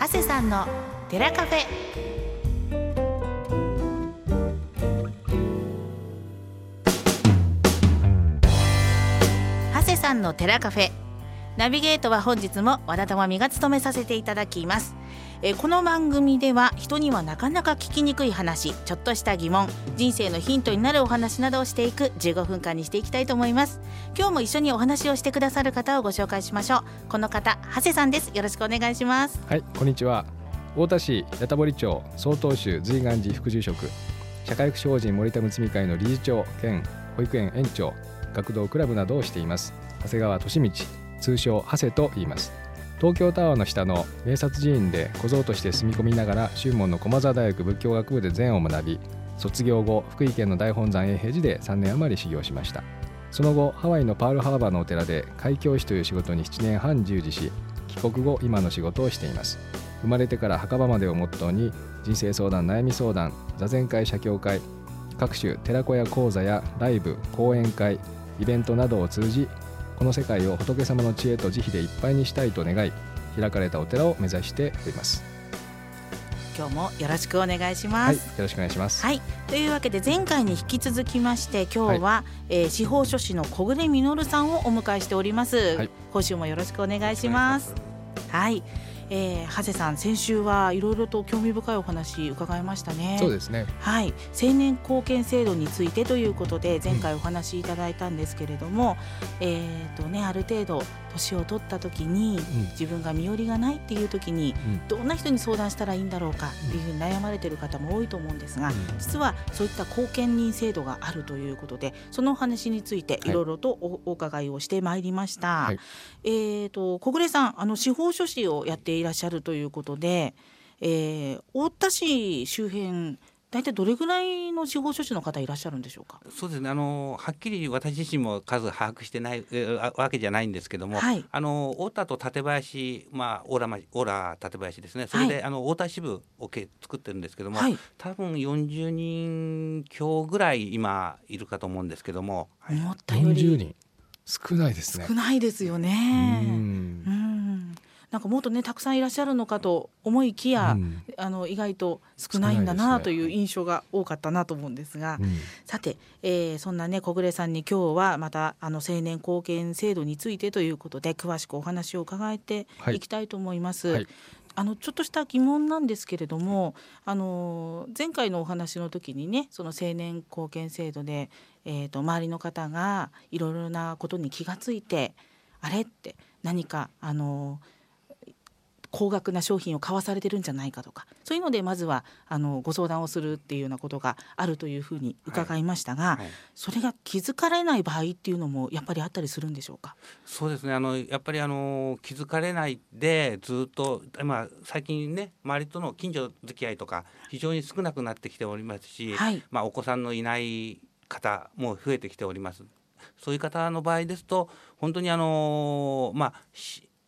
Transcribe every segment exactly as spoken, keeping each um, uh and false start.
長谷さんのテラカフェ。長谷さんの寺カフェナビゲートは本日も和田珠美が務めさせていただきます。えこの番組では人にはなかなか聞きにくい話、ちょっとした疑問、人生のヒントになるお話などをしていくじゅうごふんかんにしていきたいと思います。今日も一緒にお話をしてくださる方をご紹介しましょう。この方、長谷さんです。よろしくお願いします。はい、こんにちは。太田市八田堀町曹洞宗瑞巌寺副住職、社会福祉法人森田睦美会の理事長兼保育園園長、学童クラブなどをしています。長谷川利道、通称長谷と言います。東京タワーの下の明察寺院で小僧として住み込みながら宗門の駒沢大学仏教学部で禅を学び、卒業後福井県の大本山永平寺でさんねんあまり修行しました。その後ハワイのパールハーバーのお寺で開教師という仕事にななねんはん従事し、帰国後今の仕事をしています。生まれてから墓場までをモットーに人生相談、悩み相談、座禅会、写経会、各種寺子屋講座やライブ、講演会、イベントなどを通じ、この世界を仏様の知恵と慈悲でいっぱいにしたいと願い、開かれたお寺を目指しております。今日もよろしくお願いします。はい、よろしくお願いします。はい、というわけで前回に引き続きまして、今日は、はい、えー、司法書士の小暮実さんをお迎えしております。はい、講師もよろしくお願いします。はい、えー、長谷さん、先週はいろいろと興味深いお話伺いましたね。そうですね。はい、成年後見制度についてということで前回お話しいただいたんですけれども、うん、えーとね、ある程度年を取った時に、うん、自分が身寄りがないっていう時に、うん、どんな人に相談したらいいんだろうかっていうふうに悩まれている方も多いと思うんですが、うん、実はそういった後見人制度があるということで、そのお話についていろいろと お,、はい、お伺いをしてまいりました。はい、えーと小暮さん、あの司法書士をやっていらっしゃるということで、えー、太田市周辺大体どれぐらいの司法書士の方いらっしゃるんでしょうか。そうですね、あのはっきり私自身も数把握してないわけじゃないんですけども、はい、あの太田と館林、まあ、オーラマオーラ館林ですね、それで、はい、あの太田支部を作ってるんですけども、はい、多分よんじゅうにんきょうぐらい今いるかと思うんですけども、はい、思ったよりよんじゅうにん少ないですね。少ないですよね。うんうん、なんかもっとねたくさんいらっしゃるのかと思いきや、うん、あの意外と少ないんだなという印象が多かったなと思うんですが、うん、さて、えー、そんなね小暮さんに今日はまたあの成年後見制度についてということで詳しくお話を伺っていきたいと思います。はいはい、あのちょっとした疑問なんですけれども、あの前回のお話の時にね、その成年後見制度で、えーと、周りの方がいろいろなことに気がついて、あれって何かあの高額な商品を買わされてるんじゃないかとか、そういうのでまずはあのご相談をするっていうようなことがあるというふうに伺いましたが、はいはい、それが気づかれない場合っていうのもやっぱりあったりするんでしょうか。そうですね、あのやっぱりあの気づかれないでずっと、まあ、最近ね周りとの近所付き合いとか非常に少なくなってきておりますし、はい、まあ、お子さんのいない方も増えてきております。そういう方の場合ですと本当にあのまあ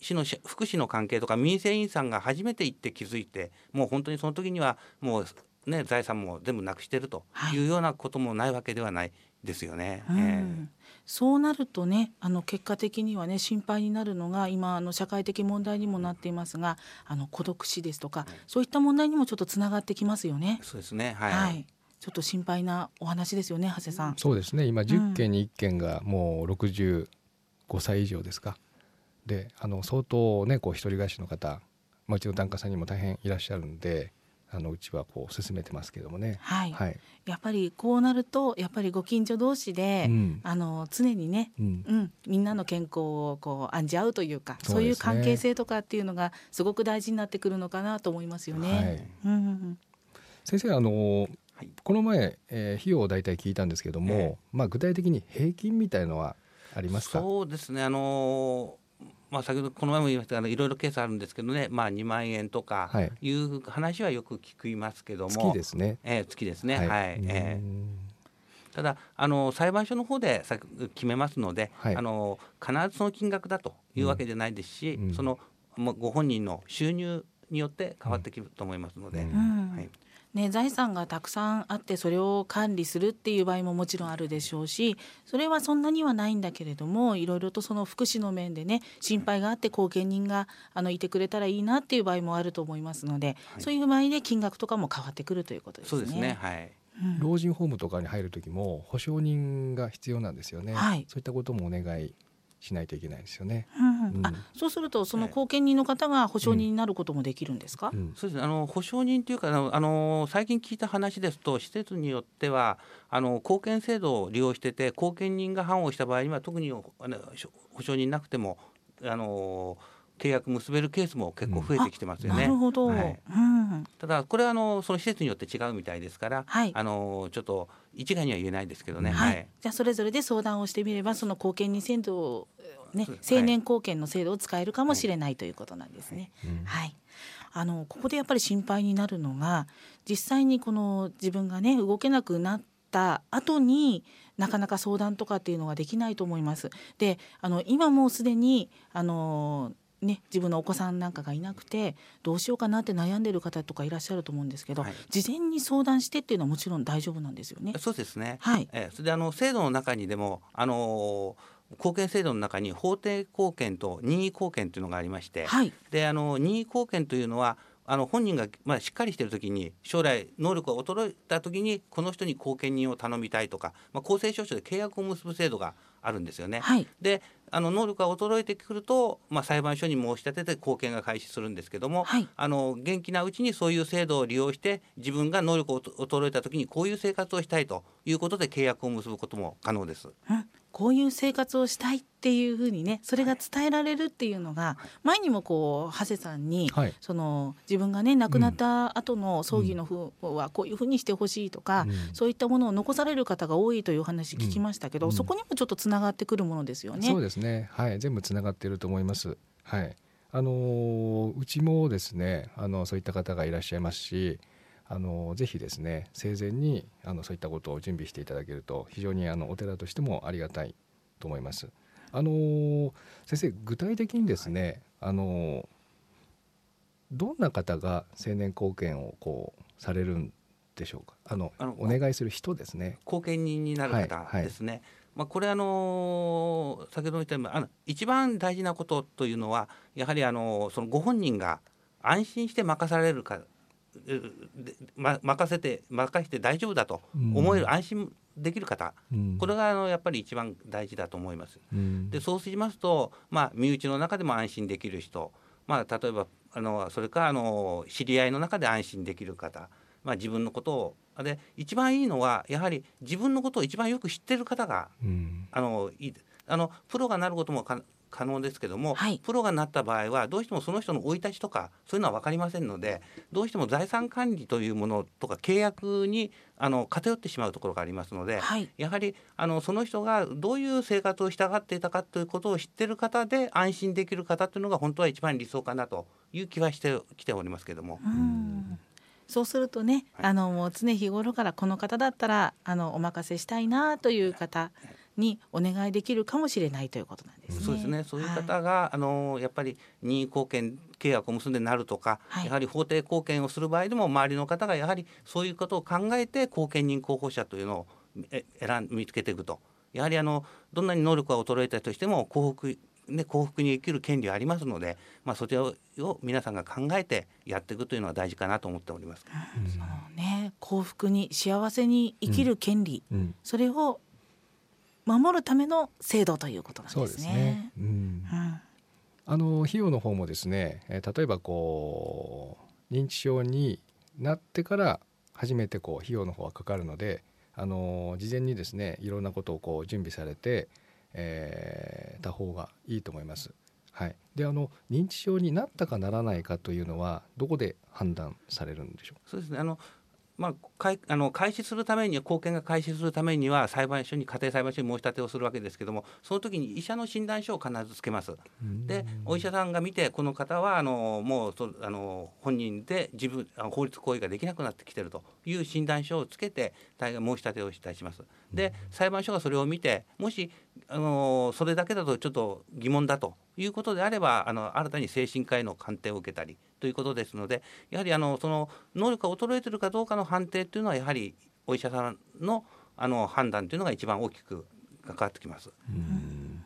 市の福祉の関係とか民生委員さんが初めて行って気づいて、もう本当にその時にはもう、ね、財産も全部なくしてるというようなこともないわけではないですよね。はい、うん、えー、そうなるとね、あの結果的にはね心配になるのが今あの社会的問題にもなっていますが、あの孤独死ですとか、はい、そういった問題にもちょっとつながってきますよね。そうですね、はい、はい、ちょっと心配なお話ですよね、長谷さん。そうですね、今じゅっけんにいっけんがもうろくじゅうごさい以上ですか。であの相当ねこう一人暮らしの方、まあ、うちの檀家さんにも大変いらっしゃるんで、あのうちはこう進めてますけどもね。はいはい、やっぱりこうなるとやっぱりご近所同士で、うん、あの常にね、うんうん、みんなの健康をこう案じ合うというか、そう、ね、そういう関係性とかっていうのがすごく大事になってくるのかなと思いますよね。はい、うんうん、先生、あのこの前、えー、費用を大体聞いたんですけども、えーまあ、具体的に平均みたいのはありますか。そうですね、あのーまあ、先ほどこの前も言いましたがいろいろケースあるんですけどね、まあ、にまんえんとかいう話はよく聞きますけども、はい、月ですね、えー、月ですね、はいはい、えー、ただあの裁判所の方で決めますので、はい、あの必ずその金額だというわけじゃないですし、うん、そのご本人の収入によって変わってくると思いますので、うん、はい、ね、財産がたくさんあってそれを管理するっていう場合ももちろんあるでしょうし、それはそんなにはないんだけれども、いろいろとその福祉の面でね心配があって後見人があのいてくれたらいいなっていう場合もあると思いますので、はい、そういう場合で金額とかも変わってくるということですね。そうですね、はい。うん、老人ホームとかに入るときも保証人が必要なんですよね、はい、そういったこともお願いしないといけないですよね。うんうん、あ、そうするとその後見人の方が保証人になることもできるんですか？うんうん、そうですね、あの保証人というか、あの最近聞いた話ですと、施設によってはあの後見制度を利用してて、後見人が判をした場合には特に保証人なくてもあの契約結べるケースも結構増えてきてますよね。うん、なるほど、はい。うん、ただこれはあのその施設によって違うみたいですから、はい、あのちょっと一概には言えないですけどね。はいはい、じゃあそれぞれで相談をしてみれば、その後見人制度を、ね、成年後見の制度を使えるかもしれないということなんですね。はいはい。あのここでやっぱり心配になるのが、実際にこの自分がね動けなくなった後になかなか相談とかっていうのができないと思います。で、あの今もうすでにあのね、自分のお子さんなんかがいなくてどうしようかなって悩んでる方とかいらっしゃると思うんですけど、はい、事前に相談してっていうのはもちろん大丈夫なんですよね。そうですね、はい。えー、それであの制度の中にでも、あのー、後見制度の中に法定後見と任意後見というのがありまして、はい、であの任意後見というのはあの本人がまあしっかりしているときに、将来能力が衰えたときにこの人に後見人を頼みたいとか、まあ、公正証書で契約を結ぶ制度があるんですよね。はい、であの能力が衰えてくると、まあ、裁判所に申し立てて後見が開始するんですけども、はい、あの元気なうちにそういう制度を利用して、自分が能力を衰えたときにこういう生活をしたいということで契約を結ぶことも可能です。うん、こういう生活をしたいっていうふうにね、それが伝えられるっていうのが、前にもこう長谷さんに、はい、その自分がね亡くなった後の葬儀の方はこういうふうにしてほしいとか、うん、そういったものを残される方が多いという話聞きましたけど、うん、そこにもちょっとつながってくるものですよね。そうですね、はい、全部つながっていると思います。はい、あのー、うちもですね、あのそういった方がいらっしゃいますし、あのぜひですね生前にあのそういったことを準備していただけると、非常にあのお寺としてもありがたいと思います。あの先生、具体的にですね、はい、あのどんな方が成年後見をこうされるんでしょうか？あのあのお願いする人ですね、後見人になる方ですね。はいはい、まあ、これあの先ほど言ったようにあの一番大事なことというのは、やはりあのそのご本人が安心して任されるか、ま、任せて任せて大丈夫だと思える、うん、安心できる方、うん、これがあのやっぱり一番大事だと思います。うん、でそうしますと、まあ、身内の中でも安心できる人、まあ、例えばあのそれかあの知り合いの中で安心できる方、まあ、自分のことをで一番いいのはやはり自分のことを一番よく知っている方が、うん、あのいいあのプロがなることもか可能ですけども、はい、プロがなった場合はどうしてもその人の生い立ちとかそういうのは分かりませんので、どうしても財産管理というものとか契約にあの偏ってしまうところがありますので、はい、やはりあのその人がどういう生活をしたがっていたかということを知っている方で安心できる方というのが本当は一番理想かなという気はしてきておりますけども。うん、そうするとね、はい、あのもう常日頃からこの方だったらあのお任せしたいなという方にお願いできるかもしれないということなんですね。そうですね、そういう方が、はい、あのやっぱり任意後見契約を結んでなるとか、はい、やはり法定後見をする場合でも周りの方がやはりそういうことを考えて後見人候補者というのを選ん見つけていくと、やはりあのどんなに能力が衰えたとしても幸福で幸福に生きる権利はありますので、まあ、そちらを皆さんが考えてやっていくというのは大事かなと思っております。うん、そうね、幸福に幸せに生きる権利、うんうん、それを守るための制度ということなんですね。そうですね、うんうん、あの費用の方もですね、例えばこう認知症になってから初めてこう費用の方はかかるので、あの事前にですねいろんなことをこう準備されてえー、た方がいいと思います。はい、であの認知症になったかならないかというのはどこで判断されるんでしょうか？そうですね、あの、まあ、かいあの開始するためには後見が開始するためには裁判所に家庭裁判所に申し立てをするわけですけども、その時に医者の診断書を必ずつけます。でお医者さんが見てこの方はあのもうそあの本人で自分法律行為ができなくなってきているという診断書をつけて大概申し立てをいたします。で裁判所がそれを見て、もしあのそれだけだとちょっと疑問だということであれば、あの新たに精神科医の鑑定を受けたりということですので、やはりあのその能力が衰えているかどうかの判定というのは、やはりお医者さんのあの判断というのが一番大きく関わってきます。うん、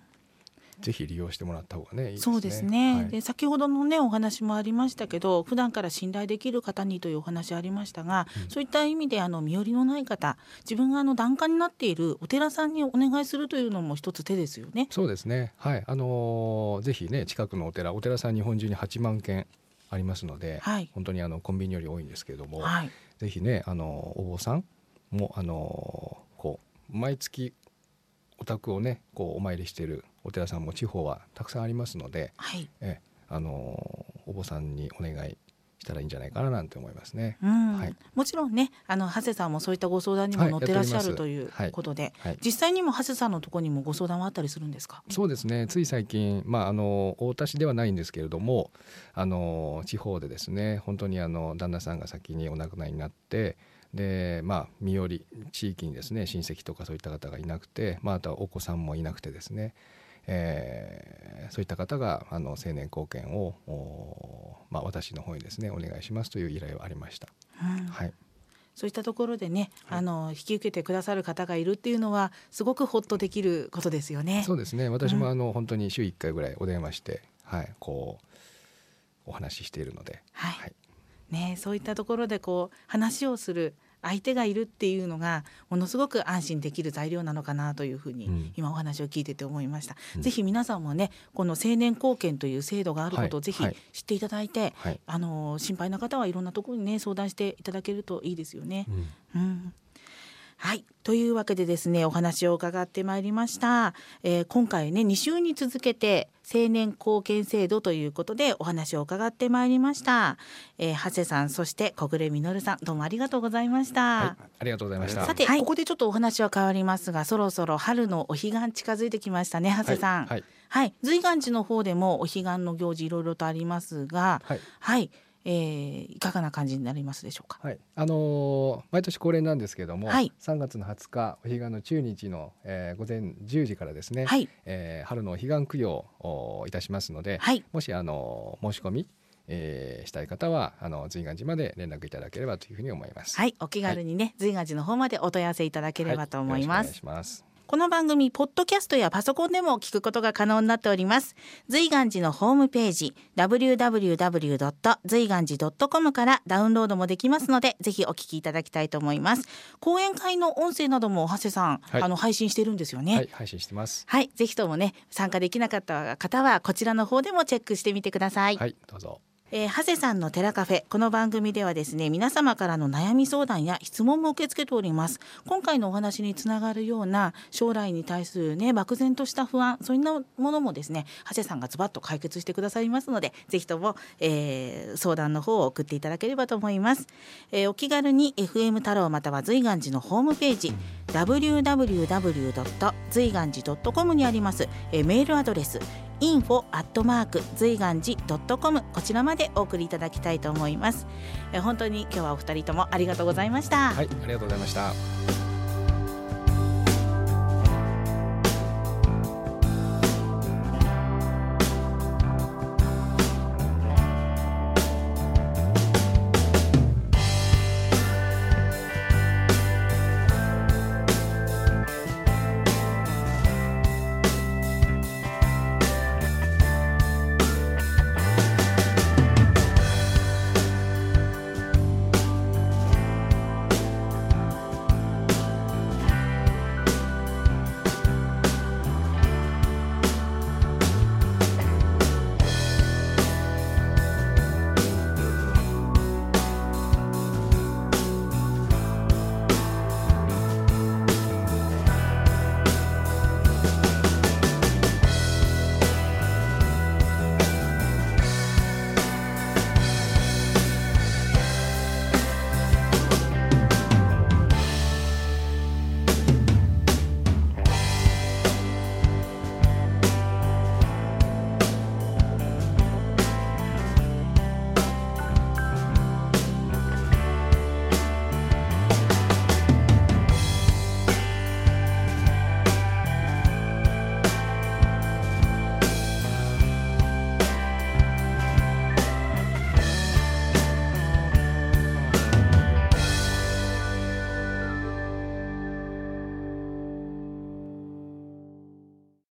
ぜひ利用してもらった方がね、いいですね。そうですね、はい、で先ほどの、ね、お話もありましたけど、普段から信頼できる方にというお話ありましたが、うん、そういった意味であの身寄りのない方、自分があの檀家になっているお寺さんにお願いするというのも一つ手ですよね。そうですね、はい、あのー、ぜひね、近くのお寺お寺さん日本中にはちまんけんありますので、はい、本当にあのコンビニより多いんですけれども、はい、ぜひね、あのお坊さんもあのこう毎月お宅をねこうお参りしているお寺さんも地方はたくさんありますので、はい、えあのお坊さんにお願いしたらいいんじゃないかななんて思いますね。うん、はい、もちろんね、あの長谷さんもそういったご相談にも乗ってらっしゃる、はい、ということで、はいはい、実際にも長谷さんのところにもご相談はあったりするんですか。そうですね、つい最近、まあ、あの太田市ではないんですけれども、あの地方でですね、本当にあの旦那さんが先にお亡くなりになって、でまあ、身寄り地域にですね、親戚とかそういった方がいなくて、まあ、あとはお子さんもいなくてですね、えー、そういった方があの成年後見を、まあ、私の方にですねお願いしますという依頼はありました、うん、はい、そういったところでね、あの引き受けてくださる方がいるっていうのはすごくほっとできることですよね。そうですね、私もあの、うん、本当に週いっかいぐらいお電話して、はい、こうお話ししているので、はいはいね、そういったところでこう話をする相手がいるっていうのがものすごく安心できる材料なのかなというふうに今お話を聞いてて思いました、うん、ぜひ皆さんもね、この成年後見という制度があることをぜひ知っていただいて、はいはい、あの心配な方はいろんなところにね相談していただけるといいですよね、うんうん、はい、というわけでですね、お話を伺ってまいりました、えー、今回ねにしゅうに続けて成年後見制度ということでお話を伺ってまいりました、えー、長谷さん、そして小暮実さん、どうもありがとうございました、はい、ありがとうございました。さて、はい、ここでちょっとお話は変わりますが、そろそろ春のお彼岸近づいてきましたね、長谷さん、はいはいはい、瑞願寺の方でもお彼岸の行事いろいろとありますが、はい、はい、えー、いかがな感じになりますでしょうか。はい、あのー、毎年恒例なんですけれども、はい、さんがつのはつかお彼岸の中日の、えー、午前じゅうじからですね、はい、えー、春のお彼岸供養をいたしますので、はい、もし、あのー、申し込み、えー、したい方はあの瑞願寺まで連絡いただければというふうに思います。はい、お気軽にね、はい、瑞願寺の方までお問い合わせいただければと思います、はい、よろしくお願いします。この番組ポッドキャストやパソコンでも聞くことが可能になっております。瑞願寺のホームページ ダブリューダブリューダブリュードット瑞願寺ドットコム からダウンロードもできますので、ぜひお聞きいただきたいと思います。講演会の音声なども長谷さん、はい、あの配信してるんですよね。はい、配信してます、はい、ぜひともね、参加できなかった方はこちらの方でもチェックしてみてください。はい、どうぞ。えー、長谷さんの寺カフェ、この番組ではですね、皆様からの悩み相談や質問も受け付けております。今回のお話につながるような将来に対するね、漠然とした不安、そういったものもですね、長谷さんがズバッと解決してくださいますので、ぜひとも、えー、相談の方を送っていただければと思います、えー、お気軽に エフエム 太郎または瑞願寺のホームページ ダブリューダブリューダブリュードット瑞願寺ドットコム にあります、えー、メールアドレスインフォ アットマーク 瑞願寺 ドットコム こちらまでお送りいただきたいと思います。え本当に今日はお二人ともありがとうございました。はい、ありがとうございました。